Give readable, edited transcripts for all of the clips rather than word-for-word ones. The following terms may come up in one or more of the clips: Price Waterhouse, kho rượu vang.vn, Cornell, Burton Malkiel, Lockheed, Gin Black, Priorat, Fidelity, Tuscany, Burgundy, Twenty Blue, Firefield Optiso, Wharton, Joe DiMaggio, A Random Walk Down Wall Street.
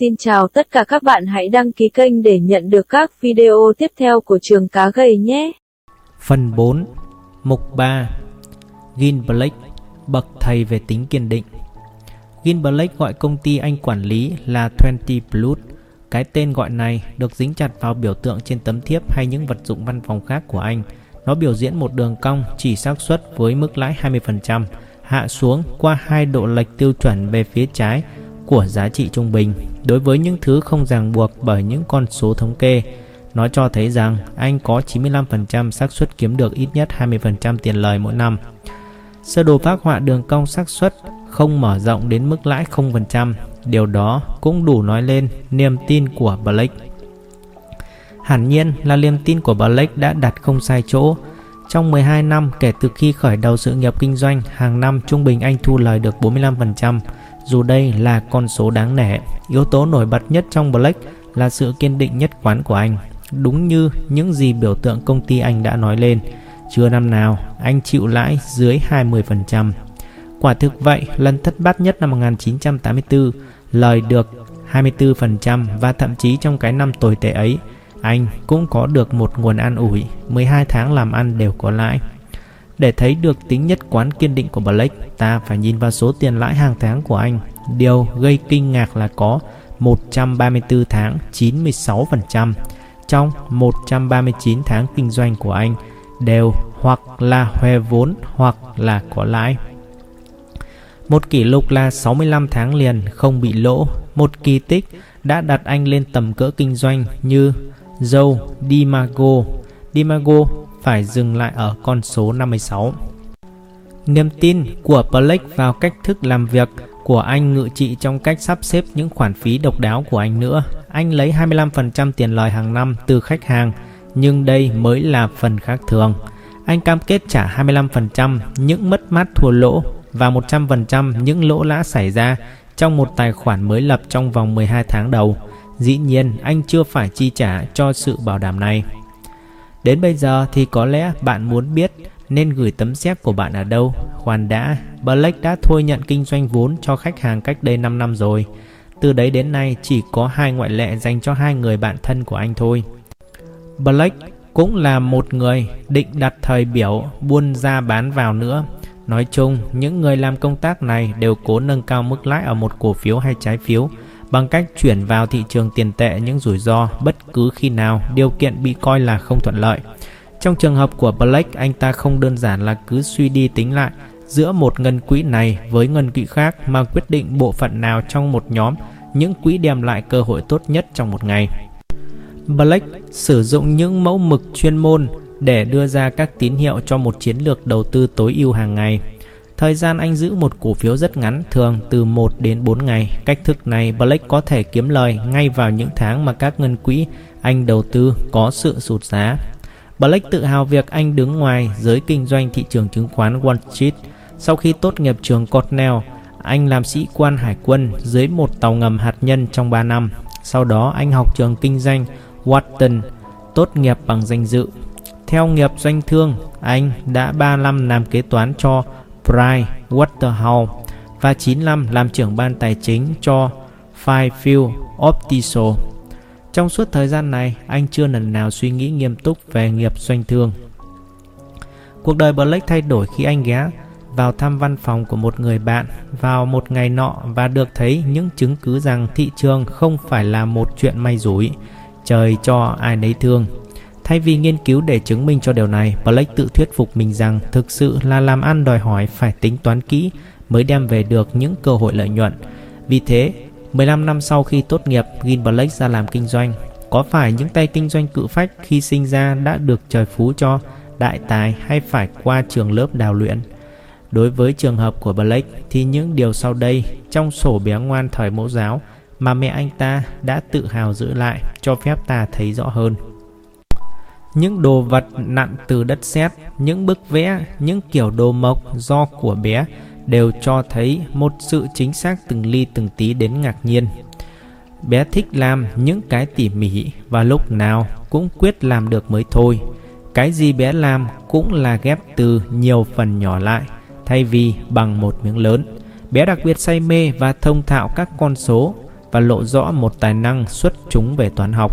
Xin chào tất cả các bạn, hãy đăng ký kênh để nhận được các video tiếp theo của trường Cá Gầy nhé. Phần 4, mục 3. Gin Black, bậc thầy về tính kiên định. Gin Black gọi công ty anh quản lý là Twenty Blue. Cái tên gọi này được dính chặt vào biểu tượng trên tấm thiếp hay những vật dụng văn phòng khác của anh. Nó biểu diễn một đường cong chỉ xác suất với mức lãi 20%, hạ xuống qua hai độ lệch tiêu chuẩn về phía trái của giá trị trung bình đối với những thứ không ràng buộc bởi những con số thống kê. Nó cho thấy rằng anh có 95% xác suất kiếm được ít nhất 20% tiền lời mỗi năm. Sơ đồ phác họa đường cong xác suất không mở rộng đến mức lãi 0%. Điều đó cũng đủ nói lên niềm tin của Black. Hẳn nhiên là niềm tin của Black đã đặt không sai chỗ. Trong 12 năm kể từ khi khởi đầu sự nghiệp kinh doanh, hàng năm trung bình anh thu lời được 45%. Dù đây là con số đáng nể, yếu tố nổi bật nhất trong Black là sự kiên định nhất quán của anh. Đúng như những gì biểu tượng công ty anh đã nói lên, chưa năm nào anh chịu lãi dưới 20%. Quả thực vậy, lần thất bát nhất năm 1984, lời được 24% và thậm chí trong cái năm tồi tệ ấy, anh cũng có được một nguồn an ủi, 12 tháng làm ăn đều có lãi. Để thấy được tính nhất quán kiên định của Black, ta phải nhìn vào số tiền lãi hàng tháng của anh. Điều gây kinh ngạc là có 134 tháng 96% trong 139 tháng kinh doanh của anh đều hoặc là huề vốn hoặc là có lãi. Một kỷ lục là 65 tháng liền không bị lỗ, một kỳ tích đã đặt anh lên tầm cỡ kinh doanh như Joe DiMaggio. DiMaggio phải dừng lại ở con số 56. Niềm tin của Black vào cách thức làm việc của anh ngự trị trong cách sắp xếp những khoản phí độc đáo của anh nữa. Anh lấy 25% tiền lời hàng năm từ khách hàng, nhưng đây mới là phần khác thường. Anh cam kết trả 25% những mất mát thua lỗ và 100% những lỗ lã xảy ra trong một tài khoản mới lập trong vòng 12 tháng đầu. Dĩ nhiên, anh chưa phải chi trả cho sự bảo đảm này. Đến bây giờ thì có lẽ bạn muốn biết nên gửi tấm séc của bạn ở đâu. Khoan đã, Black đã thôi nhận kinh doanh vốn cho khách hàng cách đây 5 năm rồi. Từ đấy đến nay chỉ có hai ngoại lệ dành cho hai người bạn thân của anh thôi. Black cũng là một người định đặt thời biểu buôn ra bán vào nữa. Nói chung, những người làm công tác này đều cố nâng cao mức lãi ở một cổ phiếu hay trái phiếu bằng cách chuyển vào thị trường tiền tệ những rủi ro bất cứ khi nào điều kiện bị coi là không thuận lợi. Trong trường hợp của Black, anh ta không đơn giản là cứ suy đi tính lại giữa một ngân quỹ này với ngân quỹ khác mà quyết định bộ phận nào trong một nhóm những quỹ đem lại cơ hội tốt nhất trong một ngày. Black sử dụng những mẫu mực chuyên môn để đưa ra các tín hiệu cho một chiến lược đầu tư tối ưu hàng ngày. Thời gian anh giữ một cổ phiếu rất ngắn, thường từ 1 đến 4 ngày. Cách thức này, Black có thể kiếm lời ngay vào những tháng mà các ngân quỹ anh đầu tư có sự sụt giá. Black tự hào việc anh đứng ngoài giới kinh doanh thị trường chứng khoán Wall Street. Sau khi tốt nghiệp trường Cornell, anh làm sĩ quan hải quân dưới một tàu ngầm hạt nhân trong 3 năm. Sau đó, anh học trường kinh doanh Wharton, tốt nghiệp bằng danh dự. Theo nghiệp doanh thương, anh đã 3 năm làm kế toán cho Price Waterhouse và 9 năm làm trưởng ban tài chính cho Firefield Optiso. Trong suốt thời gian này, anh chưa lần nào suy nghĩ nghiêm túc về nghiệp doanh thương. Cuộc đời Black thay đổi khi anh ghé vào thăm văn phòng của một người bạn vào một ngày nọ và được thấy những chứng cứ rằng thị trường không phải là một chuyện may rủi, trời cho ai nấy thương. Thay vì nghiên cứu để chứng minh cho điều này, Black tự thuyết phục mình rằng thực sự là làm ăn đòi hỏi phải tính toán kỹ mới đem về được những cơ hội lợi nhuận. Vì thế, 15 năm sau khi tốt nghiệp, Gin Black ra làm kinh doanh. Có phải những tay kinh doanh cự phách khi sinh ra đã được trời phú cho đại tài hay phải qua trường lớp đào luyện? Đối với trường hợp của Black thì những điều sau đây trong sổ bé ngoan thời mẫu giáo mà mẹ anh ta đã tự hào giữ lại cho phép ta thấy rõ hơn. Những đồ vật nặn từ đất sét, những bức vẽ, những kiểu đồ mộc do của bé đều cho thấy một sự chính xác từng ly từng tí đến ngạc nhiên. Bé thích làm những cái tỉ mỉ và lúc nào cũng quyết làm được mới thôi. Cái gì bé làm cũng là ghép từ nhiều phần nhỏ lại thay vì bằng một miếng lớn. Bé đặc biệt say mê và thông thạo các con số và lộ rõ một tài năng xuất chúng về toán học.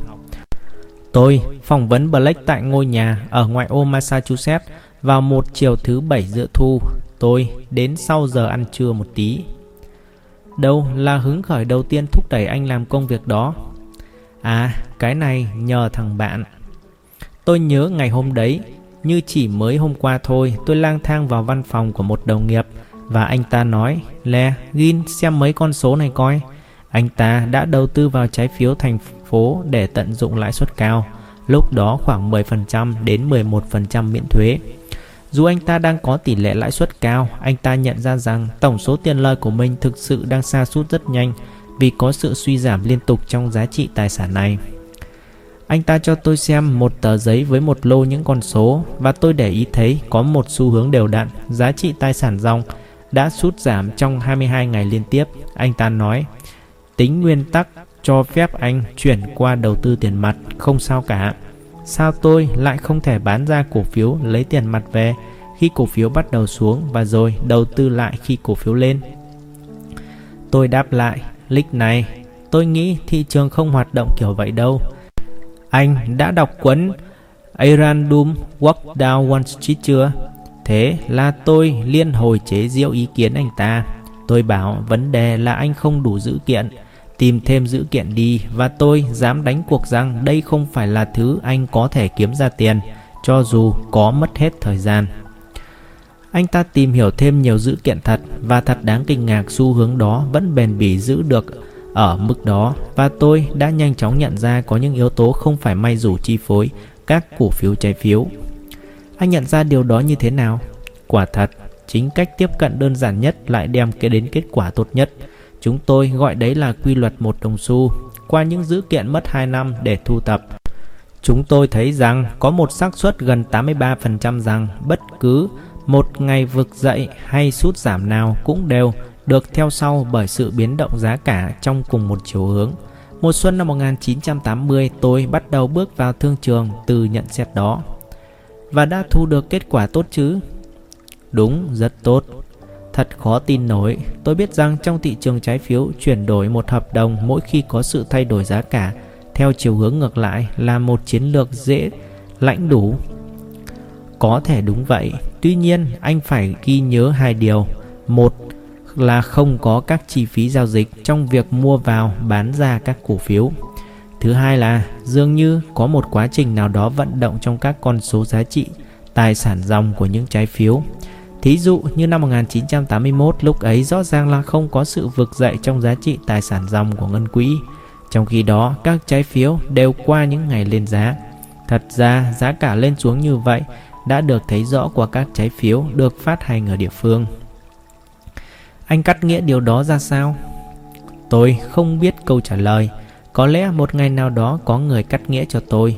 Tôi phỏng vấn Blake tại ngôi nhà ở ngoại ô Massachusetts vào một chiều thứ Bảy giữa thu. Tôi đến sau giờ ăn trưa một tí. Đâu là hứng khởi đầu tiên thúc đẩy anh làm công việc đó? À, cái này nhờ thằng bạn. Tôi nhớ ngày hôm đấy, như chỉ mới hôm qua thôi, tôi lang thang vào văn phòng của một đồng nghiệp và anh ta nói, "Lè, Gin, xem mấy con số này coi." Anh ta đã đầu tư vào trái phiếu thành phố để tận dụng lãi suất cao, lúc đó khoảng 10% đến 11% miễn thuế. Dù anh ta đang có tỷ lệ lãi suất cao, anh ta nhận ra rằng tổng số tiền lời của mình thực sự đang sa sút rất nhanh vì có sự suy giảm liên tục trong giá trị tài sản này. Anh ta cho tôi xem một tờ giấy với một lô những con số và tôi để ý thấy có một xu hướng đều đặn, giá trị tài sản ròng đã sút giảm trong 22 ngày liên tiếp. Anh ta nói, tính nguyên tắc cho phép anh chuyển qua đầu tư tiền mặt, không sao cả. Sao tôi lại không thể bán ra cổ phiếu lấy tiền mặt về khi cổ phiếu bắt đầu xuống và rồi đầu tư lại khi cổ phiếu lên? Tôi đáp lại, "Lịch này, tôi nghĩ thị trường không hoạt động kiểu vậy đâu. Anh đã đọc cuốn A Random Walk Down Wall Street chưa?" Thế là tôi liên hồi chế giễu ý kiến anh ta. Tôi bảo vấn đề là anh không đủ dữ kiện, tìm thêm dữ kiện đi, và tôi dám đánh cuộc rằng đây không phải là thứ anh có thể kiếm ra tiền, cho dù có mất hết thời gian. Anh ta tìm hiểu thêm nhiều dữ kiện thật, và thật đáng kinh ngạc xu hướng đó vẫn bền bỉ giữ được ở mức đó, và tôi đã nhanh chóng nhận ra có những yếu tố không phải may rủi chi phối các cổ phiếu trái phiếu. Anh nhận ra điều đó như thế nào? Quả thật, chính cách tiếp cận đơn giản nhất lại đem đến kết quả tốt nhất. Chúng tôi gọi đấy là quy luật một đồng xu. Qua những dữ kiện mất 2 năm để thu thập, chúng tôi thấy rằng có một xác suất gần 83% rằng bất cứ một ngày vực dậy hay sút giảm nào cũng đều được theo sau bởi sự biến động giá cả trong cùng một chiều hướng. Mùa xuân năm 1980, tôi bắt đầu bước vào thương trường từ nhận xét đó. Và đã thu được kết quả tốt chứ? Đúng, rất tốt. Thật khó tin nổi, tôi biết rằng trong thị trường trái phiếu, chuyển đổi một hợp đồng mỗi khi có sự thay đổi giá cả theo chiều hướng ngược lại là một chiến lược dễ lãnh đủ. Có thể đúng vậy, tuy nhiên anh phải ghi nhớ hai điều. Một là không có các chi phí giao dịch trong việc mua vào, bán ra các cổ phiếu. Thứ hai là dường như có một quá trình nào đó vận động trong các con số giá trị tài sản ròng của những trái phiếu. Thí dụ như năm 1981, lúc ấy rõ ràng là không có sự vực dậy trong giá trị tài sản ròng của ngân quỹ. Trong khi đó, các trái phiếu đều qua những ngày lên giá. Thật ra, giá cả lên xuống như vậy đã được thấy rõ qua các trái phiếu được phát hành ở địa phương. Anh cắt nghĩa điều đó ra sao? Tôi không biết câu trả lời. Có lẽ một ngày nào đó có người cắt nghĩa cho tôi.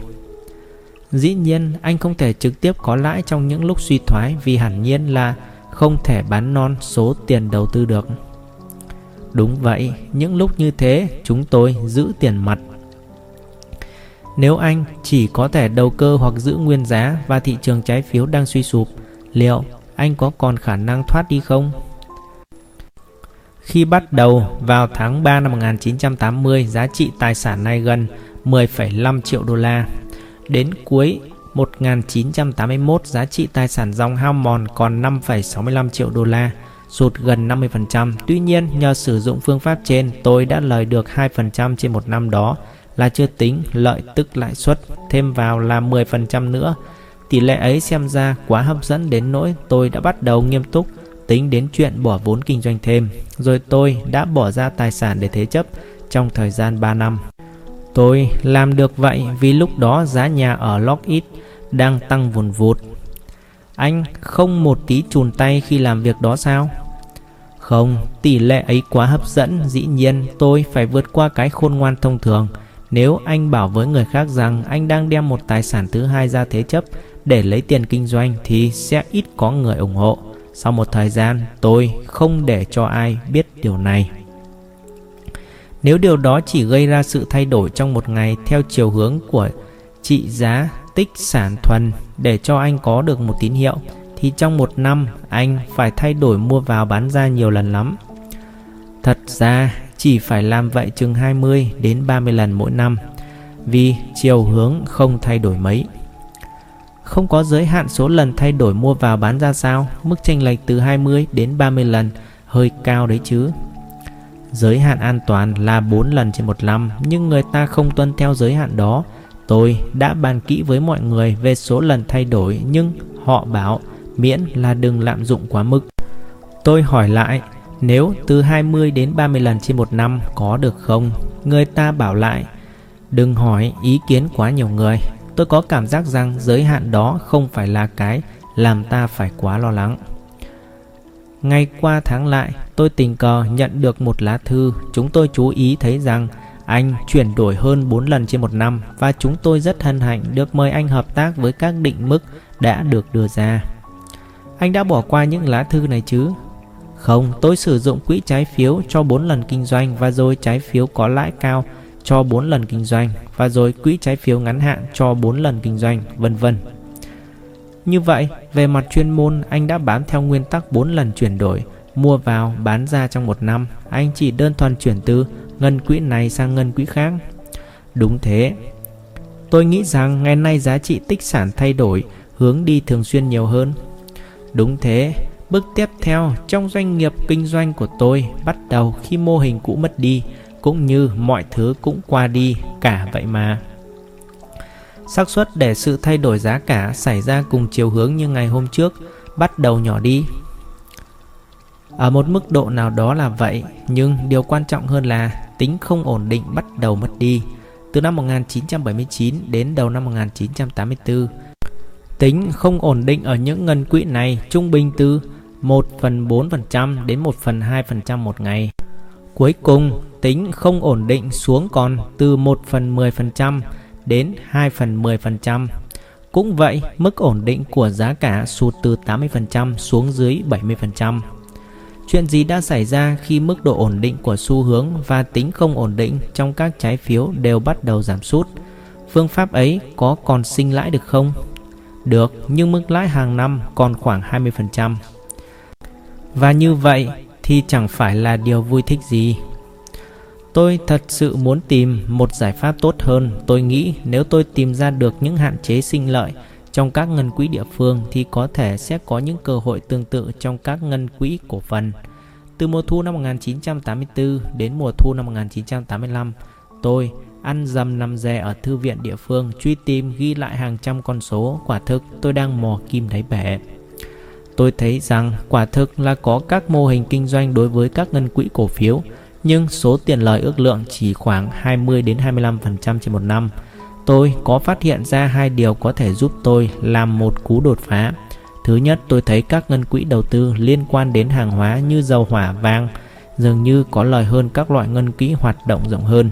Dĩ nhiên, anh không thể trực tiếp có lãi trong những lúc suy thoái vì hẳn nhiên là không thể bán non số tiền đầu tư được. Đúng vậy, những lúc như thế chúng tôi giữ tiền mặt. Nếu anh chỉ có thể đầu cơ hoặc giữ nguyên giá và thị trường trái phiếu đang suy sụp, liệu anh có còn khả năng thoát đi không? Khi bắt đầu vào tháng 3 năm 1980, giá trị tài sản này gần 10,5 triệu đô la. Đến cuối 1981, giá trị tài sản ròng hao mòn còn 5,65 triệu đô la, sụt gần 50%. Tuy nhiên, nhờ sử dụng phương pháp trên, tôi đã lời được 2% trên một năm, đó là chưa tính lợi tức lãi suất, thêm vào là 10% nữa. Tỷ lệ ấy xem ra quá hấp dẫn đến nỗi tôi đã bắt đầu nghiêm túc tính đến chuyện bỏ vốn kinh doanh thêm. Rồi tôi đã bỏ ra tài sản để thế chấp trong thời gian 3 năm. Tôi làm được vậy vì lúc đó giá nhà ở Lockheed đang tăng vùn vụt. Anh không một tí chùn tay khi làm việc đó sao? Không, tỷ lệ ấy quá hấp dẫn. Dĩ nhiên tôi phải vượt qua cái khôn ngoan thông thường. Nếu anh bảo với người khác rằng anh đang đem một tài sản thứ hai ra thế chấp để lấy tiền kinh doanh thì sẽ ít có người ủng hộ. Sau một thời gian, tôi không để cho ai biết điều này. Nếu điều đó chỉ gây ra sự thay đổi trong một ngày theo chiều hướng của trị giá tích sản thuần để cho anh có được một tín hiệu, thì trong một năm anh phải thay đổi mua vào bán ra nhiều lần lắm. Thật ra, chỉ phải làm vậy chừng 20 đến 30 lần mỗi năm, vì chiều hướng không thay đổi mấy. Không có giới hạn số lần thay đổi mua vào bán ra sao, mức chênh lệch từ 20 đến 30 lần hơi cao đấy chứ. Giới hạn an toàn là 4 lần trên một năm, nhưng người ta không tuân theo giới hạn đó. Tôi đã bàn kỹ với mọi người về số lần thay đổi, nhưng họ bảo miễn là đừng lạm dụng quá mức. Tôi hỏi lại, nếu từ 20 đến 30 lần trên một năm có được không? Người ta bảo lại, đừng hỏi ý kiến quá nhiều người. Tôi có cảm giác rằng giới hạn đó không phải là cái làm ta phải quá lo lắng. Ngày qua tháng lại, tôi tình cờ nhận được một lá thư. Chúng tôi chú ý thấy rằng anh chuyển đổi hơn 4 lần trên một năm, và chúng tôi rất hân hạnh được mời anh hợp tác với các định mức đã được đưa ra. Anh đã bỏ qua những lá thư này chứ? Không, tôi sử dụng quỹ trái phiếu cho 4 lần kinh doanh, và rồi trái phiếu có lãi cao cho 4 lần kinh doanh, và rồi quỹ trái phiếu ngắn hạn cho 4 lần kinh doanh, vân vân. Như vậy, về mặt chuyên môn, anh đã bám theo nguyên tắc 4 lần chuyển đổi, mua vào, bán ra trong một năm. Anh chỉ đơn thuần chuyển từ ngân quỹ này sang ngân quỹ khác. Đúng thế. Tôi nghĩ rằng ngày nay giá trị tích sản thay đổi, hướng đi thường xuyên nhiều hơn. Đúng thế. Bước tiếp theo trong doanh nghiệp kinh doanh của tôi bắt đầu khi mô hình cũ mất đi, cũng như mọi thứ cũng qua đi cả vậy mà. Xác suất để sự thay đổi giá cả xảy ra cùng chiều hướng như ngày hôm trước bắt đầu nhỏ đi. Ở một mức độ nào đó là vậy, nhưng điều quan trọng hơn là tính không ổn định bắt đầu mất đi. Từ năm 1979 đến đầu năm 1984, tính không ổn định ở những ngân quỹ này trung bình từ 1/4% đến 1/2% một ngày. Cuối cùng, tính không ổn định xuống còn từ 1/10% đến 2/10%. Cũng vậy, mức ổn định của giá cả sụt từ 80% xuống dưới 70%. Chuyện gì đã xảy ra khi mức độ ổn định của xu hướng và tính không ổn định trong các trái phiếu đều bắt đầu giảm sút? Phương pháp ấy có còn sinh lãi được không? Được, nhưng mức lãi hàng năm còn khoảng 20%. Và như vậy thì chẳng phải là điều vui thích gì. Tôi thật sự muốn tìm một giải pháp tốt hơn. Tôi nghĩ nếu tôi tìm ra được những hạn chế sinh lợi trong các ngân quỹ địa phương thì có thể sẽ có những cơ hội tương tự trong các ngân quỹ cổ phần. Từ mùa thu năm 1984 đến mùa thu năm 1985, tôi ăn dầm nằm dè ở thư viện địa phương, truy tìm ghi lại hàng trăm con số. Quả thực tôi đang mò kim đáy bể. Tôi thấy rằng quả thực là có các mô hình kinh doanh đối với các ngân quỹ cổ phiếu, nhưng số tiền lời ước lượng chỉ khoảng 20 đến 25% trên một năm. Tôi có phát hiện ra hai điều có thể giúp tôi làm một cú đột phá. Thứ nhất, tôi thấy các ngân quỹ đầu tư liên quan đến hàng hóa như dầu hỏa, vàng dường như có lời hơn các loại ngân quỹ hoạt động rộng hơn.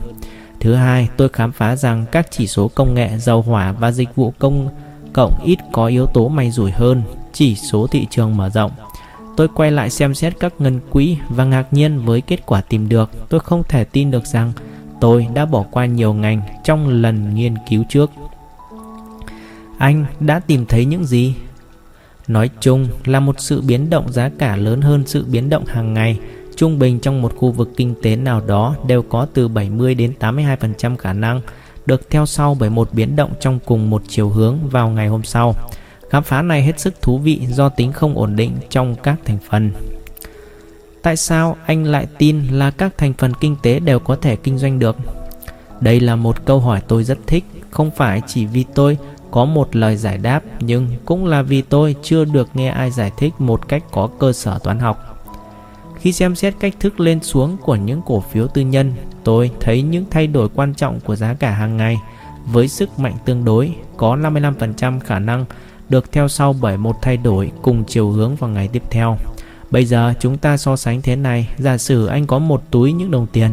Thứ hai, tôi khám phá rằng các chỉ số công nghệ, dầu hỏa và dịch vụ công cộng ít có yếu tố may rủi hơn chỉ số thị trường mở rộng. Tôi quay lại xem xét các ngân quỹ và ngạc nhiên với kết quả tìm được. Tôi không thể tin được rằng tôi đã bỏ qua nhiều ngành trong lần nghiên cứu trước. Anh đã tìm thấy những gì? Nói chung là một sự biến động giá cả lớn hơn sự biến động hàng ngày. Trung bình trong một khu vực kinh tế nào đó đều có từ 70 đến 82% khả năng được theo sau bởi một biến động trong cùng một chiều hướng vào ngày hôm sau. Khám phá này hết sức thú vị do tính không ổn định trong các thành phần. Tại sao anh lại tin là các thành phần kinh tế đều có thể kinh doanh được? Đây là một câu hỏi tôi rất thích, không phải chỉ vì tôi có một lời giải đáp, nhưng cũng là vì tôi chưa được nghe ai giải thích một cách có cơ sở toán học. Khi xem xét cách thức lên xuống của những cổ phiếu tư nhân, tôi thấy những thay đổi quan trọng của giá cả hàng ngày với sức mạnh tương đối có 55% khả năng được theo sau bởi một thay đổi cùng chiều hướng vào ngày tiếp theo. Bây giờ chúng ta so sánh thế này, giả sử anh có một túi những đồng tiền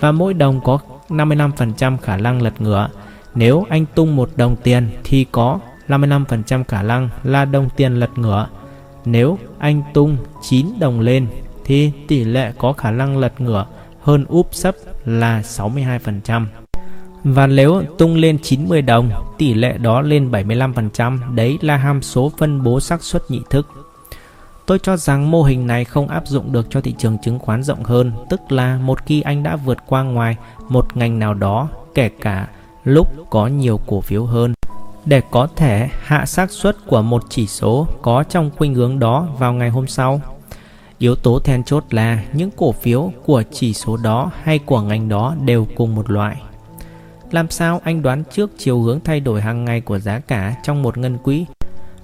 và mỗi đồng có 55% khả năng lật ngửa. Nếu anh tung một đồng tiền thì có 55% khả năng là đồng tiền lật ngửa. Nếu anh tung 9 đồng lên thì tỷ lệ có khả năng lật ngửa hơn úp sấp là 62%. Và nếu tung lên 90 đồng, tỷ lệ đó lên 75%, đấy là hàm số phân bố xác suất nhị thức. Tôi cho rằng mô hình này không áp dụng được cho thị trường chứng khoán rộng hơn, tức là một khi anh đã vượt qua ngoài một ngành nào đó, kể cả lúc có nhiều cổ phiếu hơn, để có thể hạ xác suất của một chỉ số có trong khuynh hướng đó vào ngày hôm sau. Yếu tố then chốt là những cổ phiếu của chỉ số đó hay của ngành đó đều cùng một loại. Làm sao anh đoán trước chiều hướng thay đổi hàng ngày của giá cả trong một ngân quỹ?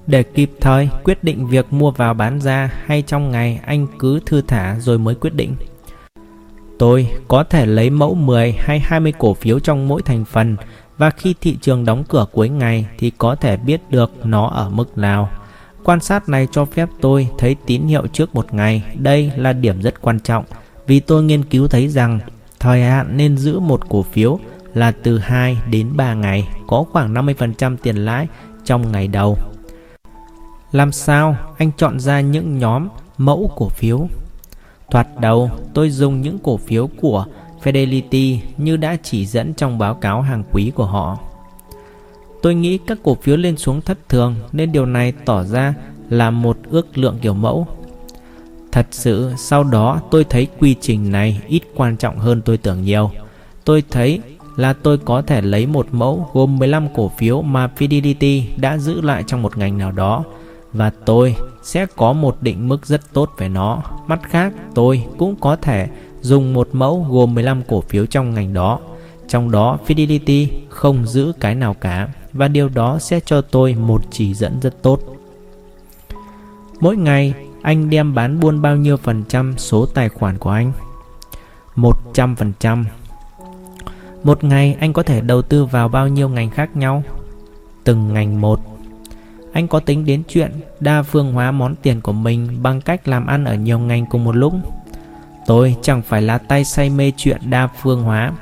Để kịp thời quyết định việc mua vào bán ra, hay trong ngày anh cứ thư thả rồi mới quyết định? Tôi có thể lấy mẫu 10 hay 20 cổ phiếu trong mỗi thành phần, và khi thị trường đóng cửa cuối ngày thì có thể biết được nó ở mức nào. Quan sát này cho phép tôi thấy tín hiệu trước một ngày. Đây là điểm rất quan trọng, vì tôi nghiên cứu thấy rằng thời hạn nên giữ một cổ phiếu là từ 2 đến 3 ngày, có khoảng 50% tiền lãi trong ngày đầu. Làm sao anh chọn ra những nhóm mẫu cổ phiếu? Thoạt đầu, tôi dùng những cổ phiếu của Fidelity như đã chỉ dẫn trong báo cáo hàng quý của họ. Tôi nghĩ các cổ phiếu lên xuống thất thường, nên điều này tỏ ra là một ước lượng kiểu mẫu. Thật sự, sau đó tôi thấy quy trình này ít quan trọng hơn tôi tưởng nhiều. Tôi thấy là tôi có thể lấy một mẫu gồm 15 cổ phiếu mà Fidelity đã giữ lại trong một ngành nào đó, và tôi sẽ có một định mức rất tốt về nó. Mặt khác, tôi cũng có thể dùng một mẫu gồm 15 cổ phiếu trong ngành đó, trong đó Fidelity không giữ cái nào cả, và điều đó sẽ cho tôi một chỉ dẫn rất tốt. Mỗi ngày, anh đem bán buôn bao nhiêu phần trăm số tài khoản của anh? 100%. Một ngày anh có thể đầu tư vào bao nhiêu ngành khác nhau? Từng ngành một. Anh có tính đến chuyện đa phương hóa món tiền của mình bằng cách làm ăn ở nhiều ngành cùng một lúc? Tôi chẳng phải là tay say mê chuyện đa phương hóa.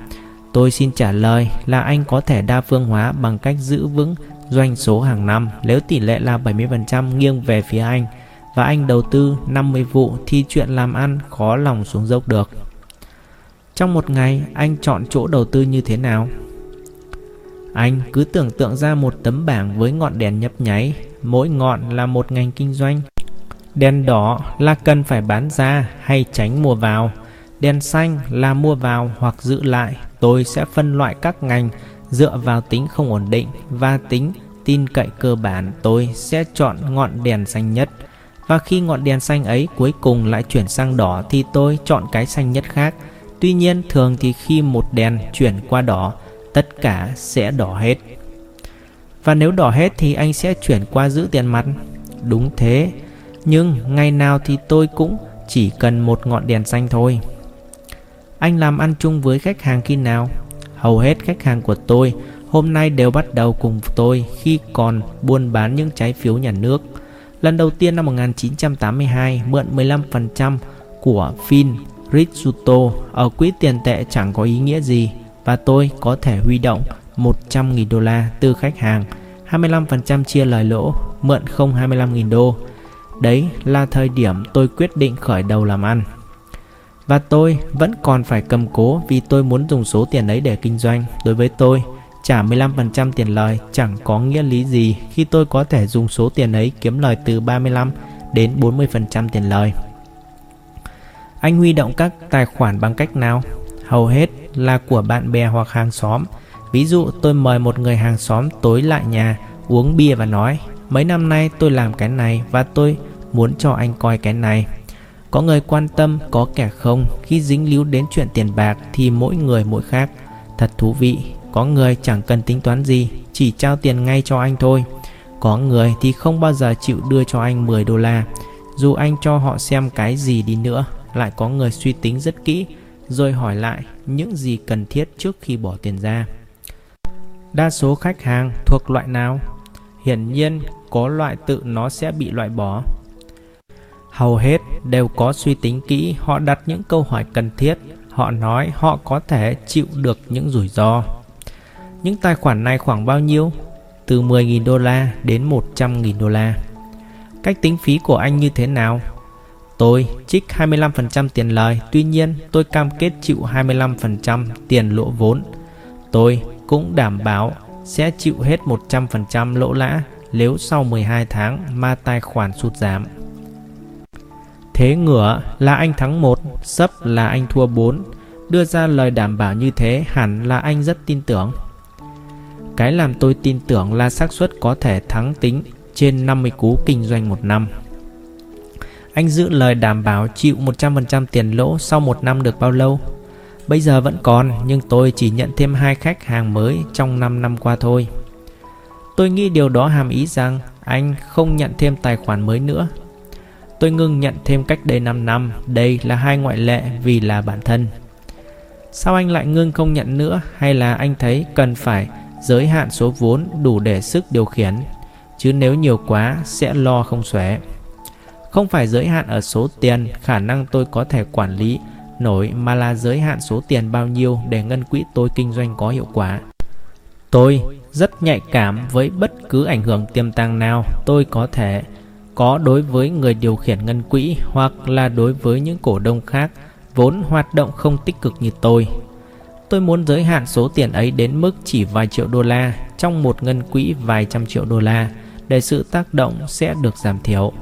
Tôi xin trả lời là anh có thể đa phương hóa bằng cách giữ vững doanh số hàng năm. Nếu tỷ lệ là 70% nghiêng về phía anh và anh đầu tư 50 vụ thì chuyện làm ăn khó lòng xuống dốc được. Trong một ngày, anh chọn chỗ đầu tư như thế nào? Anh cứ tưởng tượng ra một tấm bảng với ngọn đèn nhấp nháy, mỗi ngọn là một ngành kinh doanh. Đèn đỏ là cần phải bán ra hay tránh mua vào. Đèn xanh là mua vào hoặc giữ lại. Tôi sẽ phân loại các ngành dựa vào tính không ổn định và tính tin cậy cơ bản. Tôi sẽ chọn ngọn đèn xanh nhất, và khi ngọn đèn xanh ấy cuối cùng lại chuyển sang đỏ thì tôi chọn cái xanh nhất khác. Tuy nhiên, thường thì khi một đèn chuyển qua đỏ, tất cả sẽ đỏ hết. Và nếu đỏ hết thì anh sẽ chuyển qua giữ tiền mặt. Đúng thế, nhưng ngày nào thì tôi cũng chỉ cần một ngọn đèn xanh thôi. Anh làm ăn chung với khách hàng khi nào? Hầu hết khách hàng của tôi hôm nay đều bắt đầu cùng tôi khi còn buôn bán những trái phiếu nhà nước. Lần đầu tiên năm 1982, mượn 15% của Fin Ritsuto ở quỹ tiền tệ chẳng có ý nghĩa gì, và tôi có thể huy động 100.000 đô la từ khách hàng, 25% chia lời lỗ, mượn không 25.000 đô. Đấy là thời điểm tôi quyết định khởi đầu làm ăn. Và tôi vẫn còn phải cầm cố vì tôi muốn dùng số tiền ấy để kinh doanh. Đối với tôi, trả 15% tiền lời chẳng có nghĩa lý gì khi tôi có thể dùng số tiền ấy kiếm lời từ 35 đến 40% tiền lời. Anh huy động các tài khoản bằng cách nào? Hầu hết là của bạn bè hoặc hàng xóm. Ví dụ, tôi mời một người hàng xóm tối lại nhà uống bia và nói: mấy năm nay tôi làm cái này và tôi muốn cho anh coi cái này. Có người quan tâm, có kẻ không. Khi dính líu đến chuyện tiền bạc thì mỗi người mỗi khác. Thật thú vị, có người chẳng cần tính toán gì, chỉ trao tiền ngay cho anh thôi. Có người thì không bao giờ chịu đưa cho anh 10 đô la, dù anh cho họ xem cái gì đi nữa. Lại có người suy tính rất kỹ, rồi hỏi lại những gì cần thiết trước khi bỏ tiền ra. Đa số khách hàng thuộc loại nào? Hiển nhiên, có loại tự nó sẽ bị loại bỏ. Hầu hết đều có suy tính kỹ, họ đặt những câu hỏi cần thiết, họ nói họ có thể chịu được những rủi ro. Những tài khoản này khoảng bao nhiêu? Từ 10.000 đô la đến 100.000 đô la. Cách tính phí của anh như thế nào? Tôi trích 25% tiền lời, tuy nhiên tôi cam kết chịu 25% tiền lỗ vốn. Tôi cũng đảm bảo sẽ chịu hết 100% lỗ lã nếu sau 12 tháng mà tài khoản sụt giảm. Thế ngửa là anh thắng 1, sấp là anh thua 4. Đưa ra lời đảm bảo như thế hẳn là anh rất tin tưởng. Cái làm tôi tin tưởng là xác suất có thể thắng tính trên 50 cú kinh doanh một năm. Anh giữ lời đảm bảo chịu 100% tiền lỗ sau một năm được bao lâu? Bây giờ vẫn còn, nhưng tôi chỉ nhận thêm 2 khách hàng mới trong 5 năm qua thôi. Tôi nghĩ điều đó hàm ý rằng anh không nhận thêm tài khoản mới nữa. Tôi ngừng nhận thêm cách đây 5 năm, đây là 2 ngoại lệ vì là bản thân. Sao anh lại ngưng không nhận nữa, hay là anh thấy cần phải giới hạn số vốn đủ để sức điều khiển, chứ nếu nhiều quá sẽ lo không xuể? Không phải giới hạn ở số tiền khả năng tôi có thể quản lý nổi, mà là giới hạn số tiền bao nhiêu để ngân quỹ tôi kinh doanh có hiệu quả. Tôi rất nhạy cảm với bất cứ ảnh hưởng tiềm tàng nào tôi có thể có đối với người điều khiển ngân quỹ hoặc là đối với những cổ đông khác vốn hoạt động không tích cực như tôi. Tôi muốn giới hạn số tiền ấy đến mức chỉ vài triệu đô la trong một ngân quỹ vài trăm triệu đô la để sự tác động sẽ được giảm thiểu.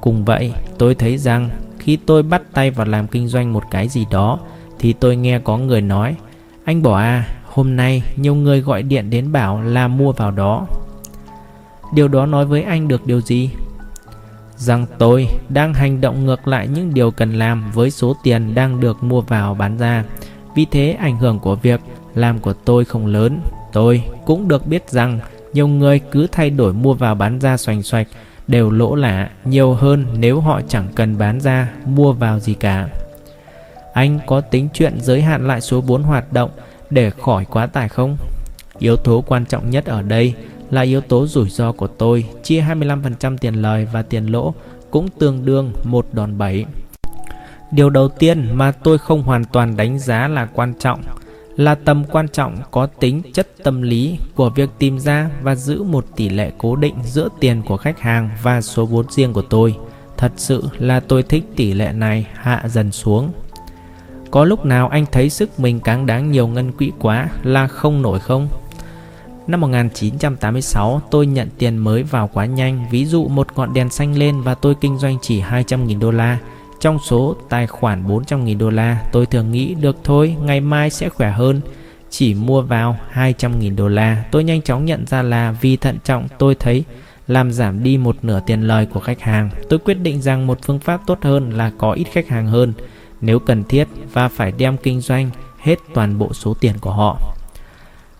Cùng vậy, tôi thấy rằng khi tôi bắt tay vào làm kinh doanh một cái gì đó thì tôi nghe có người nói: "Anh Bỏ à, hôm nay nhiều người gọi điện đến bảo là mua vào đó." Điều đó nói với anh được điều gì? Rằng tôi đang hành động ngược lại những điều cần làm với số tiền đang được mua vào bán ra. Vì thế ảnh hưởng của việc làm của tôi không lớn. Tôi cũng được biết rằng nhiều người cứ thay đổi mua vào bán ra xoành xoạch đều lỗ lã nhiều hơn nếu họ chẳng cần bán ra mua vào gì cả. Anh có tính chuyện giới hạn lại số vốn hoạt động để khỏi quá tải không? Yếu tố quan trọng nhất ở đây là yếu tố rủi ro của tôi, chia 25% tiền lời và tiền lỗ cũng tương đương 1/7. Điều đầu tiên mà tôi không hoàn toàn đánh giá là quan trọng là tầm quan trọng có tính chất tâm lý của việc tìm ra và giữ một tỷ lệ cố định giữa tiền của khách hàng và số vốn riêng của tôi. Thật sự là tôi thích tỷ lệ này hạ dần xuống. Có lúc nào anh thấy sức mình cáng đáng nhiều ngân quỹ quá là không nổi không? Năm 1986, tôi nhận tiền mới vào quá nhanh. Ví dụ một ngọn đèn xanh lên và tôi kinh doanh chỉ 200.000 đô la. Trong số tài khoản 400.000 đô la, tôi thường nghĩ được thôi, ngày mai sẽ khỏe hơn. Chỉ mua vào 200.000 đô la. Tôi nhanh chóng nhận ra là vì thận trọng tôi thấy làm giảm đi một nửa tiền lời của khách hàng. Tôi quyết định rằng một phương pháp tốt hơn là có ít khách hàng hơn nếu cần thiết và phải đem kinh doanh hết toàn bộ số tiền của họ.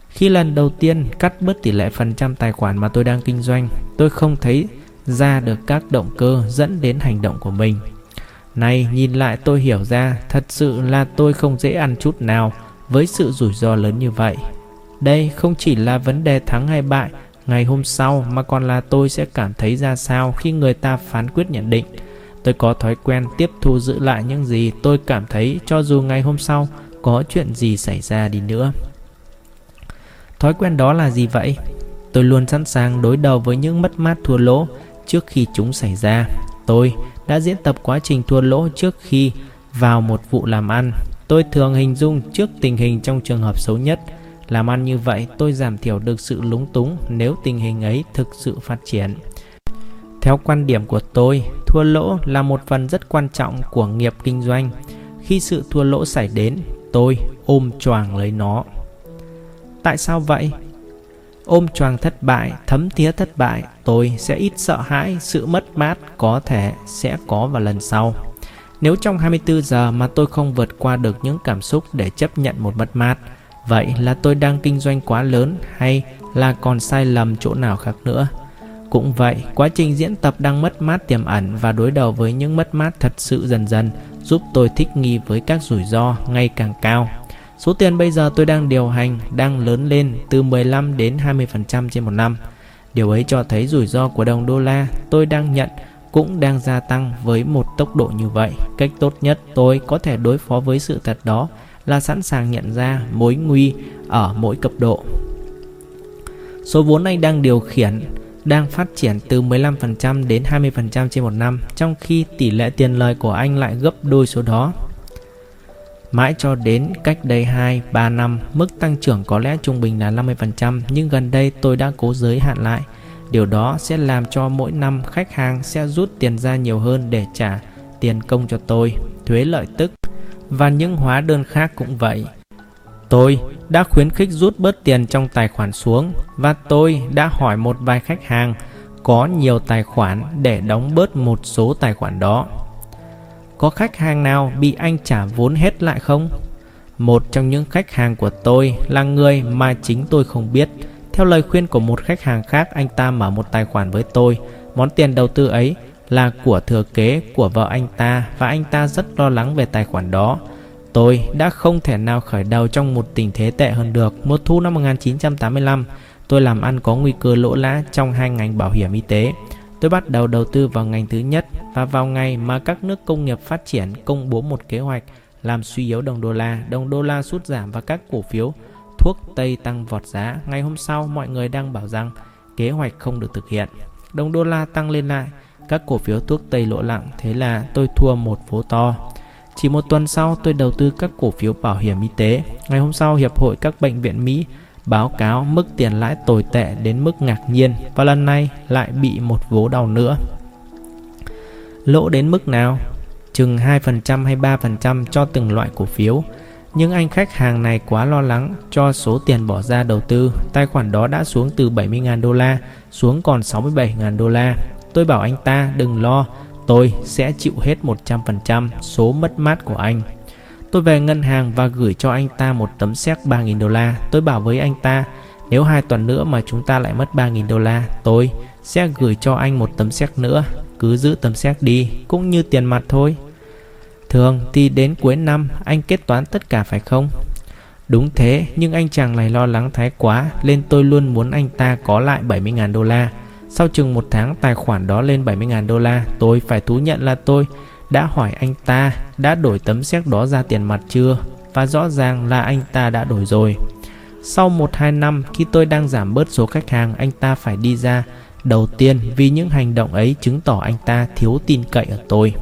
Khi lần đầu tiên cắt bớt tỷ lệ phần trăm tài khoản mà tôi đang kinh doanh, tôi không thấy ra được các động cơ dẫn đến hành động của mình. Nay nhìn lại tôi hiểu ra thật sự là tôi không dễ ăn chút nào với sự rủi ro lớn như vậy. Đây không chỉ là vấn đề thắng hay bại ngày hôm sau mà còn là tôi sẽ cảm thấy ra sao khi người ta phán quyết nhận định. Tôi có thói quen tiếp thu giữ lại những gì tôi cảm thấy cho dù ngày hôm sau có chuyện gì xảy ra đi nữa. Thói quen đó là gì vậy? Tôi luôn sẵn sàng đối đầu với những mất mát thua lỗ trước khi chúng xảy ra. Tôi đã diễn tập quá trình thua lỗ trước khi vào một vụ làm ăn. Tôi thường hình dung trước tình hình trong trường hợp xấu nhất. Làm ăn như vậy, tôi giảm thiểu được sự lúng túng nếu tình hình ấy thực sự phát triển. Theo quan điểm của tôi, thua lỗ là một phần rất quan trọng của nghiệp kinh doanh. Khi sự thua lỗ xảy đến, tôi ôm choàng lấy nó. Tại sao vậy? Ôm choàng thất bại, thấm thía thất bại, tôi sẽ ít sợ hãi sự mất mát có thể sẽ có vào lần sau. Nếu trong 24 giờ mà tôi không vượt qua được những cảm xúc để chấp nhận một mất mát, vậy là tôi đang kinh doanh quá lớn hay là còn sai lầm chỗ nào khác nữa? Cũng vậy, quá trình diễn tập đang mất mát tiềm ẩn và đối đầu với những mất mát thật sự dần dần giúp tôi thích nghi với các rủi ro ngày càng cao. Số tiền bây giờ tôi đang điều hành đang lớn lên từ 15 đến 20% trên một năm. Điều ấy cho thấy rủi ro của đồng đô la tôi đang nhận cũng đang gia tăng với một tốc độ như vậy. Cách tốt nhất tôi có thể đối phó với sự thật đó là sẵn sàng nhận ra mối nguy ở mỗi cấp độ. Số vốn anh đang điều khiển đang phát triển từ 15% đến 20% trên một năm, trong khi tỷ lệ tiền lời của anh lại gấp đôi số đó. Mãi cho đến cách đây 2-3 năm, mức tăng trưởng có lẽ trung bình là 50%, nhưng gần đây tôi đã cố giới hạn lại. Điều đó sẽ làm cho mỗi năm khách hàng sẽ rút tiền ra nhiều hơn để trả tiền công cho tôi, thuế lợi tức và những hóa đơn khác cũng vậy. Tôi đã khuyến khích rút bớt tiền trong tài khoản xuống và tôi đã hỏi một vài khách hàng có nhiều tài khoản để đóng bớt một số tài khoản đó. Có khách hàng nào bị anh trả vốn hết lại không? Một trong những khách hàng của tôi là người mà chính tôi không biết. Theo lời khuyên của một khách hàng khác, anh ta mở một tài khoản với tôi. Món tiền đầu tư ấy là của thừa kế của vợ anh ta và anh ta rất lo lắng về tài khoản đó. Tôi đã không thể nào khởi đầu trong một tình thế tệ hơn được. Mùa thu năm 1985, tôi làm ăn có nguy cơ lỗ lã trong hai ngành bảo hiểm y tế. Tôi bắt đầu đầu tư vào ngành thứ nhất và vào ngày mà các nước công nghiệp phát triển công bố một kế hoạch làm suy yếu đồng đô la sút giảm và các cổ phiếu thuốc Tây tăng vọt giá. Ngày hôm sau, mọi người đang bảo rằng kế hoạch không được thực hiện. Đồng đô la tăng lên lại, các cổ phiếu thuốc Tây lỗ lặng, thế là tôi thua một vố to. Chỉ một tuần sau, tôi đầu tư các cổ phiếu bảo hiểm y tế. Ngày hôm sau, Hiệp hội các bệnh viện Mỹ báo cáo mức tiền lãi tồi tệ đến mức ngạc nhiên và lần này lại bị một vố đau nữa. Lỗ đến mức nào? Chừng 2% hay 3% cho từng loại cổ phiếu. Nhưng anh khách hàng này quá lo lắng cho số tiền bỏ ra đầu tư. Tài khoản đó đã xuống từ 70.000 đô la xuống còn 67.000 đô la. Tôi bảo anh ta đừng lo, tôi sẽ chịu hết 100% số mất mát của anh. Tôi về ngân hàng và gửi cho anh ta một tấm séc 3.000 đô la. Tôi bảo với anh ta, nếu 2 tuần nữa mà chúng ta lại mất 3.000 đô la, tôi sẽ gửi cho anh một tấm séc nữa. Cứ giữ tấm séc đi, cũng như tiền mặt thôi. Thường thì đến cuối năm anh kết toán tất cả phải không? Đúng thế, nhưng anh chàng này lo lắng thái quá nên tôi luôn muốn anh ta có lại 70.000 đô la. Sau chừng một tháng tài khoản đó lên 70.000 đô la, tôi phải thú nhận là tôi đã hỏi anh ta đã đổi tấm séc đó ra tiền mặt chưa? Và rõ ràng là anh ta đã đổi rồi. Sau 1-2 năm khi tôi đang giảm bớt số khách hàng, anh ta phải đi ra đầu tiên vì những hành động ấy chứng tỏ anh ta thiếu tin cậy ở tôi.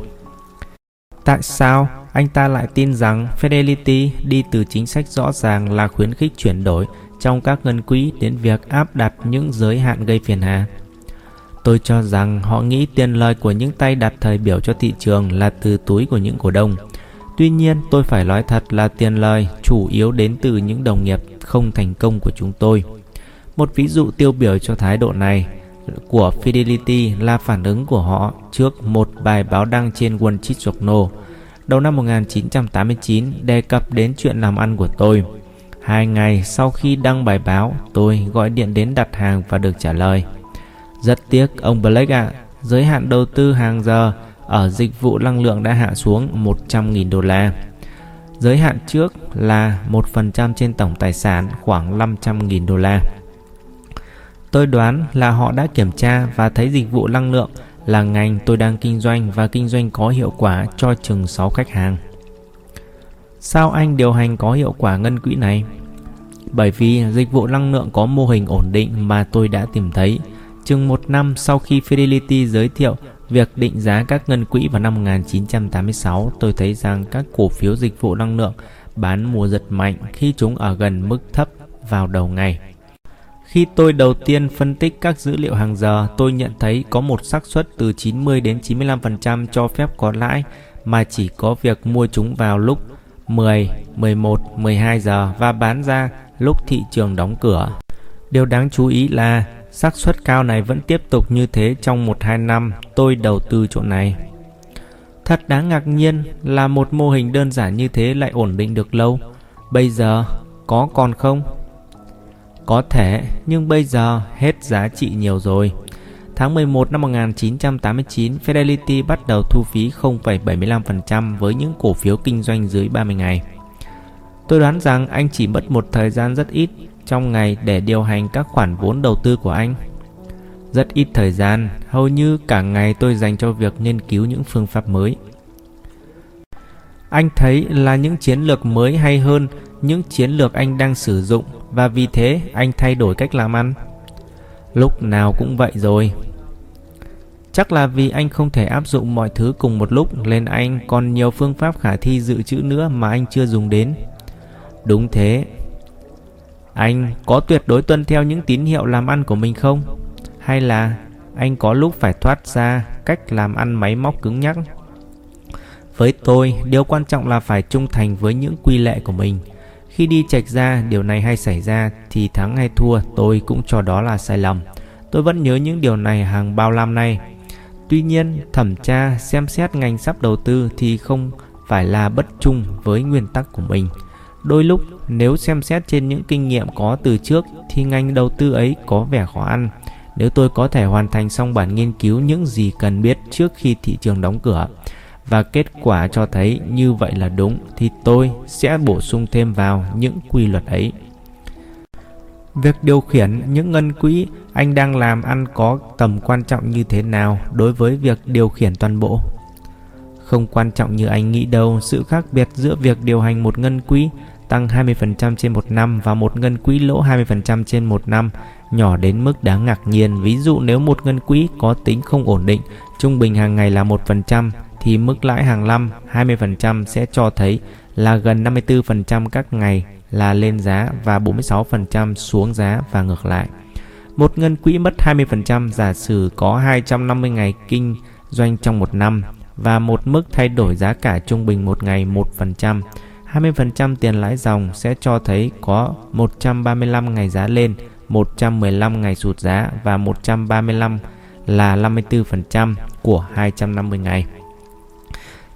Tại sao anh ta lại tin rằng Fidelity đi từ chính sách rõ ràng là khuyến khích chuyển đổi trong các ngân quỹ đến việc áp đặt những giới hạn gây phiền hà? Tôi cho rằng họ nghĩ tiền lời của những tay đặt thời biểu cho thị trường là từ túi của những cổ đông. Tuy nhiên, tôi phải nói thật là tiền lời chủ yếu đến từ những đồng nghiệp không thành công của chúng tôi. Một ví dụ tiêu biểu cho thái độ này của Fidelity là phản ứng của họ trước một bài báo đăng trên Wall Street Journal đầu năm 1989 đề cập đến chuyện làm ăn của tôi. 2 ngày sau khi đăng bài báo, tôi gọi điện đến đặt hàng và được trả lời: rất tiếc ông Blake ạ, giới hạn đầu tư hàng giờ ở dịch vụ năng lượng đã hạ xuống 100.000 đô la. Giới hạn trước là 1% trên tổng tài sản, khoảng 500.000 đô la. Tôi đoán là họ đã kiểm tra và thấy dịch vụ năng lượng là ngành tôi đang kinh doanh và kinh doanh có hiệu quả cho chừng 6 khách hàng. Sao anh điều hành có hiệu quả ngân quỹ này? Bởi vì dịch vụ năng lượng có mô hình ổn định mà tôi đã tìm thấy. Chừng 1 năm sau khi Fidelity giới thiệu việc định giá các ngân quỹ vào năm 1986, tôi thấy rằng các cổ phiếu dịch vụ năng lượng bán mùa giật mạnh khi chúng ở gần mức thấp vào đầu ngày. Khi tôi đầu tiên phân tích các dữ liệu hàng giờ, tôi nhận thấy có một xác suất từ 90 đến 95% cho phép có lãi mà chỉ có việc mua chúng vào lúc 10, 11, 12 giờ và bán ra lúc thị trường đóng cửa. Điều đáng chú ý là xác suất cao này vẫn tiếp tục như thế trong 1-2 năm tôi đầu tư chỗ này. Thật đáng ngạc nhiên là một mô hình đơn giản như thế lại ổn định được lâu. Bây giờ có còn không? Có thể, nhưng bây giờ hết giá trị nhiều rồi. Tháng 11 năm 1989, Fidelity bắt đầu thu phí 0,75% với những cổ phiếu kinh doanh dưới 30 ngày. Tôi đoán rằng anh chỉ mất một thời gian rất ít trong ngày để điều hành các khoản vốn đầu tư của anh. Rất ít thời gian, hầu như cả ngày tôi dành cho việc nghiên cứu những phương pháp mới. Anh thấy là những chiến lược mới hay hơn những chiến lược anh đang sử dụng và vì thế anh thay đổi cách làm ăn. Lúc nào cũng vậy rồi. Chắc là vì anh không thể áp dụng mọi thứ cùng một lúc nên anh còn nhiều phương pháp khả thi dự trữ nữa mà anh chưa dùng đến. Đúng thế. Anh có tuyệt đối tuân theo những tín hiệu làm ăn của mình không? Hay là anh có lúc phải thoát ra cách làm ăn máy móc cứng nhắc? Với tôi, điều quan trọng là phải trung thành với những quy lệ của mình. Khi đi chệch ra, điều này hay xảy ra thì thắng hay thua tôi cũng cho đó là sai lầm. Tôi vẫn nhớ những điều này hàng bao năm nay. Tuy nhiên, thẩm tra, xem xét ngành sắp đầu tư thì không phải là bất trung với nguyên tắc của mình. Đôi lúc, nếu xem xét trên những kinh nghiệm có từ trước thì ngành đầu tư ấy có vẻ khó ăn. Nếu tôi có thể hoàn thành xong bản nghiên cứu những gì cần biết trước khi thị trường đóng cửa và kết quả cho thấy như vậy là đúng thì tôi sẽ bổ sung thêm vào những quy luật ấy. Việc điều khiển những ngân quỹ anh đang làm ăn có tầm quan trọng như thế nào đối với việc điều khiển toàn bộ? Không quan trọng như anh nghĩ đâu, sự khác biệt giữa việc điều hành một ngân quỹ tăng 20% trên một năm và một ngân quỹ lỗ 20% trên một năm nhỏ đến mức đáng ngạc nhiên. Ví dụ nếu một ngân quỹ có tính không ổn định, trung bình hàng ngày là 1%, thì mức lãi hàng năm 20% sẽ cho thấy là gần 54% các ngày là lên giá và 46% xuống giá và ngược lại. Một ngân quỹ mất 20% giả sử có 250 ngày kinh doanh trong một năm và một mức thay đổi giá cả trung bình một ngày 1%. 20% tiền lãi dòng sẽ cho thấy có 135 ngày giá lên, 115 ngày sụt giá và 135 là 54% của 250 ngày.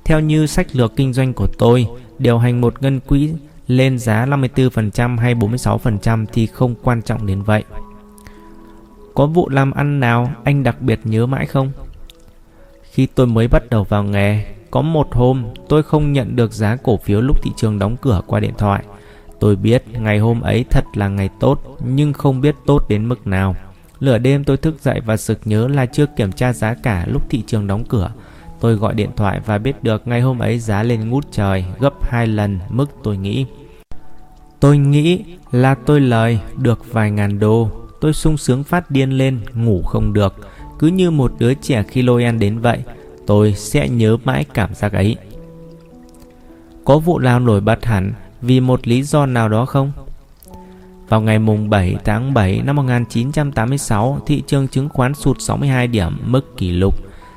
Theo như sách lược kinh doanh của tôi, điều hành một ngân quỹ lên giá 54% hay 46% thì không quan trọng đến vậy. Có vụ làm ăn nào anh đặc biệt nhớ mãi không? Khi tôi mới bắt đầu vào nghề, có một hôm tôi không nhận được giá cổ phiếu lúc thị trường đóng cửa qua điện thoại. Tôi biết ngày hôm ấy thật là ngày tốt, nhưng không biết tốt đến mức nào. Nửa đêm tôi thức dậy và sực nhớ là chưa kiểm tra giá cả lúc thị trường đóng cửa. Tôi gọi điện thoại và biết được ngày hôm ấy giá lên ngút trời, gấp 2 lần mức tôi nghĩ. Tôi nghĩ là tôi lời được vài ngàn đô. Tôi sung sướng phát điên lên, ngủ không được. Cứ như một đứa trẻ khi Noel đến vậy, tôi sẽ nhớ mãi cảm giác ấy. Có vụ nào nổi bật hẳn vì một lý do nào đó không? Vào ngày mùng 7 tháng 7 năm 1986, thị trường chứng khoán sụt 62 điểm, mức kỷ lục.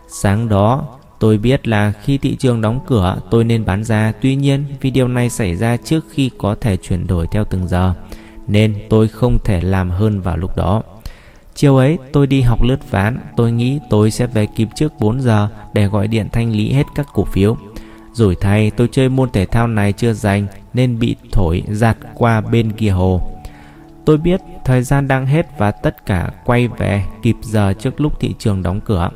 Sáng đó, tôi biết là khi thị trường đóng cửa tôi nên bán ra. Tuy nhiên, vì điều này xảy ra trước khi có thể chuyển đổi theo từng giờ, nên tôi không thể làm hơn vào lúc đó. Chiều ấy, tôi đi học lướt ván. Tôi nghĩ tôi sẽ về kịp trước 4 giờ để gọi điện thanh lý hết các cổ phiếu. Rủi thay, tôi chơi môn thể thao này chưa rành nên bị thổi giạt qua bên kia hồ. Tôi biết thời gian đang hết và tất cả quay về kịp giờ trước lúc thị trường đóng cửa.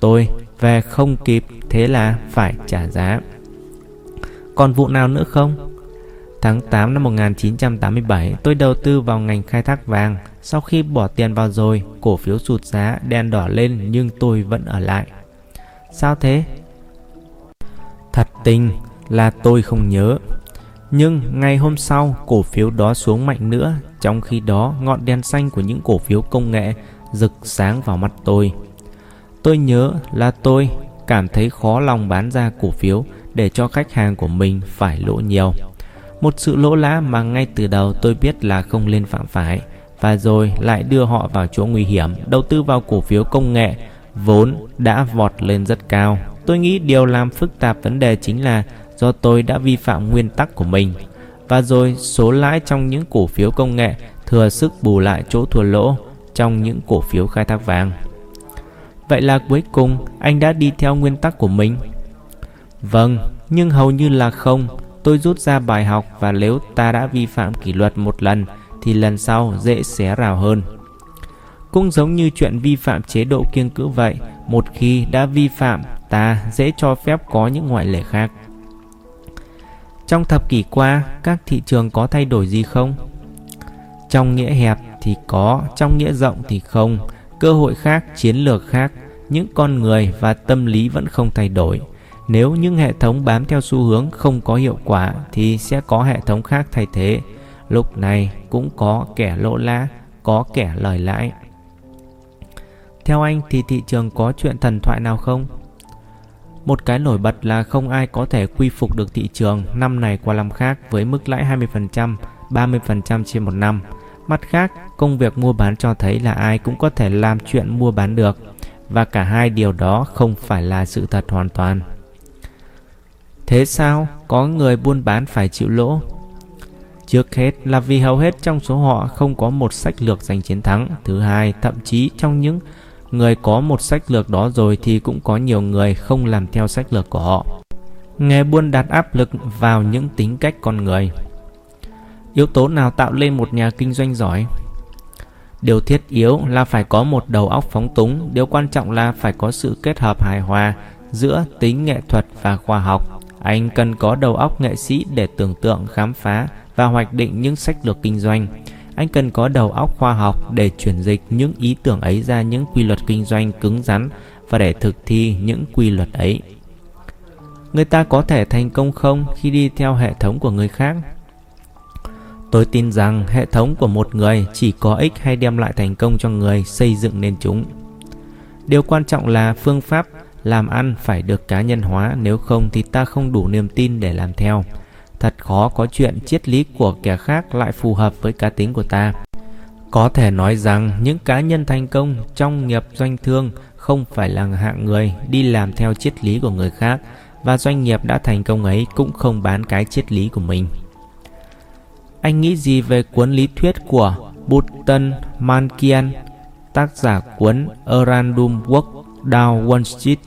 Tôi về không kịp, thế là phải trả giá. Còn vụ nào nữa không? Tháng 8 năm 1987, tôi đầu tư vào ngành khai thác vàng. Sau khi bỏ tiền vào rồi, cổ phiếu sụt giá, đèn đỏ lên nhưng tôi vẫn ở lại. Sao thế? Thật tình là tôi không nhớ. Nhưng ngày hôm sau, cổ phiếu đó xuống mạnh nữa. Trong khi đó, ngọn đèn xanh của những cổ phiếu công nghệ rực sáng vào mắt tôi. Tôi nhớ là tôi cảm thấy khó lòng bán ra cổ phiếu để cho khách hàng của mình phải lỗ nhiều. Một sự lỗ lã mà ngay từ đầu tôi biết là không nên phạm phải, và rồi lại đưa họ vào chỗ nguy hiểm. Đầu tư vào cổ phiếu công nghệ vốn đã vọt lên rất cao. Tôi nghĩ điều làm phức tạp vấn đề chính là do tôi đã vi phạm nguyên tắc của mình. Và rồi số lãi trong những cổ phiếu công nghệ thừa sức bù lại chỗ thua lỗ trong những cổ phiếu khai thác vàng. Vậy là cuối cùng anh đã đi theo nguyên tắc của mình? Vâng, nhưng hầu như là không. Tôi rút ra bài học, và nếu ta đã vi phạm kỷ luật một lần thì lần sau dễ xé rào hơn. Cũng giống như chuyện vi phạm chế độ kiêng cữ vậy, một khi đã vi phạm ta dễ cho phép có những ngoại lệ khác. Trong thập kỷ qua, các thị trường có thay đổi gì không? Trong nghĩa hẹp thì có, trong nghĩa rộng thì không. Cơ hội khác, chiến lược khác, những con người và tâm lý vẫn không thay đổi. Nếu những hệ thống bám theo xu hướng không có hiệu quả thì sẽ có hệ thống khác thay thế. Lúc này cũng có kẻ lỗ lã, có kẻ lời lãi. Theo anh thì thị trường có chuyện thần thoại nào không? Một cái nổi bật là không ai có thể quy phục được thị trường năm này qua năm khác với mức lãi 20%, 30% trên một năm. Mặt khác, công việc mua bán cho thấy là ai cũng có thể làm chuyện mua bán được, và cả hai điều đó không phải là sự thật hoàn toàn. Thế sao có người buôn bán phải chịu lỗ? Trước hết là vì hầu hết trong số họ không có một sách lược giành chiến thắng. Thứ hai, thậm chí trong những người có một sách lược đó rồi thì cũng có nhiều người không làm theo sách lược của họ. Nghề buôn đặt áp lực vào những tính cách con người. Yếu tố nào tạo lên một nhà kinh doanh giỏi? Điều thiết yếu là phải có một đầu óc phóng túng. Điều quan trọng là phải có sự kết hợp hài hòa giữa tính nghệ thuật và khoa học. Anh cần có đầu óc nghệ sĩ để tưởng tượng, khám phá và hoạch định những sách lược kinh doanh. Anh cần có đầu óc khoa học để chuyển dịch những ý tưởng ấy ra những quy luật kinh doanh cứng rắn và để thực thi những quy luật ấy. Người ta có thể thành công không khi đi theo hệ thống của người khác? Tôi tin rằng hệ thống của một người chỉ có ích hay đem lại thành công cho người xây dựng nên chúng. Điều quan trọng là phương pháp làm ăn phải được cá nhân hóa, nếu không thì ta không đủ niềm tin để làm theo. Thật khó có chuyện triết lý của kẻ khác lại phù hợp với cá tính của ta. Có thể nói rằng những cá nhân thành công trong nghiệp doanh thương không phải là hạng người đi làm theo triết lý của người khác, và doanh nghiệp đã thành công ấy cũng không bán cái triết lý của mình. Anh nghĩ gì về cuốn lý thuyết của Burton Malkiel, tác giả cuốn A Random Walk Down Wall Street?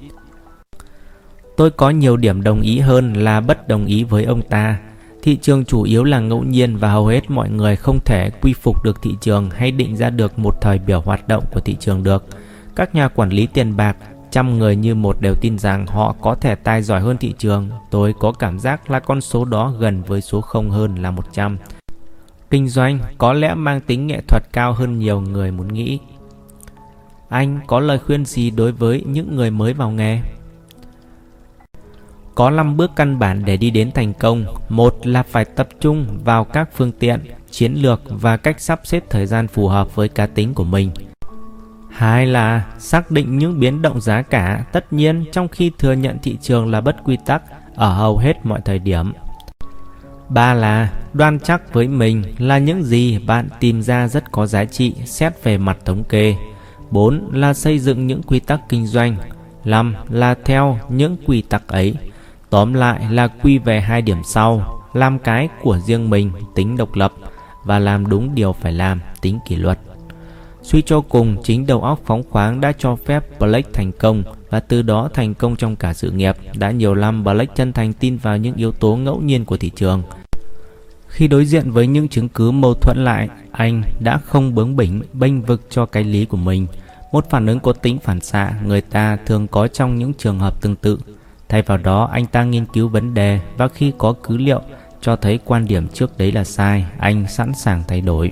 Tôi có nhiều điểm đồng ý hơn là bất đồng ý với ông ta. Thị trường chủ yếu là ngẫu nhiên và hầu hết mọi người không thể quy phục được thị trường hay định ra được một thời biểu hoạt động của thị trường được. Các nhà quản lý tiền bạc, trăm người như một đều tin rằng họ có thể tài giỏi hơn thị trường. Tôi có cảm giác là con số đó gần với số 0 hơn là 100. Kinh doanh có lẽ mang tính nghệ thuật cao hơn nhiều người muốn nghĩ. Anh có lời khuyên gì đối với những người mới vào nghề? Có 5 bước căn bản để đi đến thành công. 1 là phải tập trung vào các phương tiện, chiến lược và cách sắp xếp thời gian phù hợp với cá tính của mình. 2 là xác định những biến động giá cả, tất nhiên trong khi thừa nhận thị trường là bất quy tắc ở hầu hết mọi thời điểm. 3 là đoan chắc với mình là những gì bạn tìm ra rất có giá trị xét về mặt thống kê. 4 là xây dựng những quy tắc kinh doanh. 5 là theo những quy tắc ấy. Tóm lại là quy về 2 điểm sau: làm cái của riêng mình, tính độc lập, và làm đúng điều phải làm, tính kỷ luật. Suy cho cùng, chính đầu óc phóng khoáng đã cho phép Blake thành công, và từ đó thành công trong cả sự nghiệp. Đã nhiều năm, Blake chân thành tin vào những yếu tố ngẫu nhiên của thị trường. Khi đối diện với những chứng cứ mâu thuẫn lại, anh đã không bướng bỉnh, bênh vực cho cái lý của mình. Một phản ứng có tính phản xạ người ta thường có trong những trường hợp tương tự. Thay vào đó, anh ta nghiên cứu vấn đề, và khi có cứ liệu cho thấy quan điểm trước đấy là sai, anh sẵn sàng thay đổi.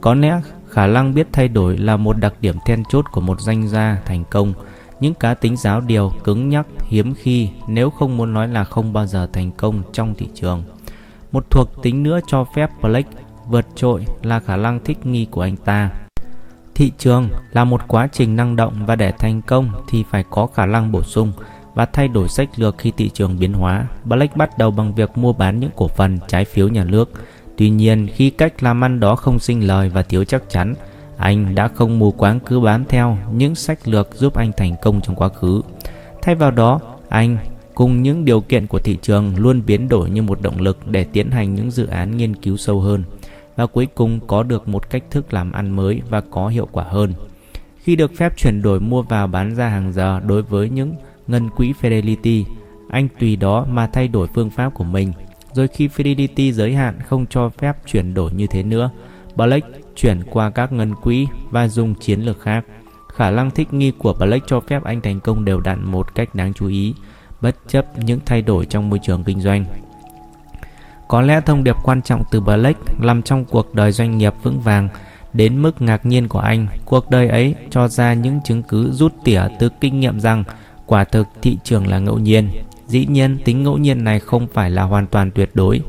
Có lẽ khả năng biết thay đổi là một đặc điểm then chốt của một doanh gia thành công. Những cá tính giáo điều, cứng nhắc, hiếm khi, nếu không muốn nói là không bao giờ thành công trong thị trường. Một thuộc tính nữa cho phép Blake vượt trội là khả năng thích nghi của anh ta. Thị trường là một quá trình năng động, và để thành công thì phải có khả năng bổ sung và thay đổi sách lược khi thị trường biến hóa. Blake bắt đầu bằng việc mua bán những cổ phần, trái phiếu nhà nước. Tuy nhiên, khi cách làm ăn đó không sinh lời và thiếu chắc chắn, anh đã không mù quáng cứ bám theo những sách lược giúp anh thành công trong quá khứ. Thay vào đó, anh cùng những điều kiện của thị trường luôn biến đổi như một động lực để tiến hành những dự án nghiên cứu sâu hơn, và cuối cùng có được một cách thức làm ăn mới và có hiệu quả hơn. Khi được phép chuyển đổi mua vào bán ra hàng giờ đối với những ngân quỹ Fidelity, anh tùy đó mà thay đổi phương pháp của mình. Rồi khi Fidelity giới hạn không cho phép chuyển đổi như thế nữa, Blake chuyển qua các ngân quỹ và dùng chiến lược khác. Khả năng thích nghi của Blake cho phép anh thành công đều đặn một cách đáng chú ý, bất chấp những thay đổi trong môi trường kinh doanh. Có lẽ thông điệp quan trọng từ Blake nằm trong cuộc đời doanh nghiệp vững vàng đến mức ngạc nhiên của anh. Cuộc đời ấy cho ra những chứng cứ rút tỉa từ kinh nghiệm rằng quả thực thị trường là ngẫu nhiên. Dĩ nhiên, tính ngẫu nhiên này không phải là hoàn toàn tuyệt đối.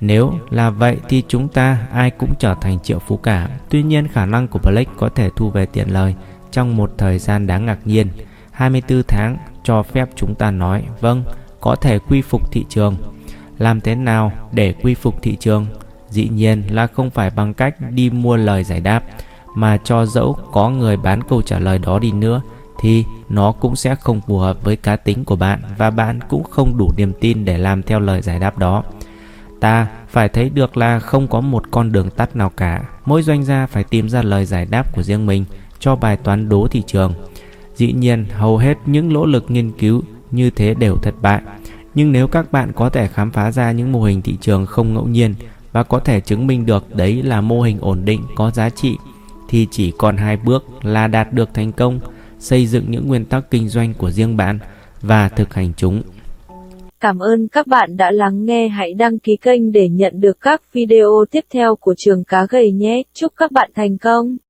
Nếu là vậy thì chúng ta ai cũng trở thành triệu phú cả. Tuy nhiên, khả năng của Blake có thể thu về tiền lời trong một thời gian đáng ngạc nhiên. 24 tháng cho phép chúng ta nói, vâng, có thể quy phục thị trường. Làm thế nào để quy phục thị trường? Dĩ nhiên là không phải bằng cách đi mua lời giải đáp, mà cho dẫu có người bán câu trả lời đó đi nữa, thì nó cũng sẽ không phù hợp với cá tính của bạn và bạn cũng không đủ niềm tin để làm theo lời giải đáp đó. Ta phải thấy được là không có một con đường tắt nào cả. Mỗi doanh gia phải tìm ra lời giải đáp của riêng mình cho bài toán đố thị trường. Dĩ nhiên, hầu hết những nỗ lực nghiên cứu như thế đều thất bại. Nhưng nếu các bạn có thể khám phá ra những mô hình thị trường không ngẫu nhiên và có thể chứng minh được đấy là mô hình ổn định có giá trị, thì chỉ còn 2 bước là đạt được thành công, xây dựng những nguyên tắc kinh doanh của riêng bạn và thực hành chúng. Cảm ơn các bạn đã lắng nghe. Hãy đăng ký kênh để nhận được các video tiếp theo của Trường Cá Gầy nhé. Chúc các bạn thành công!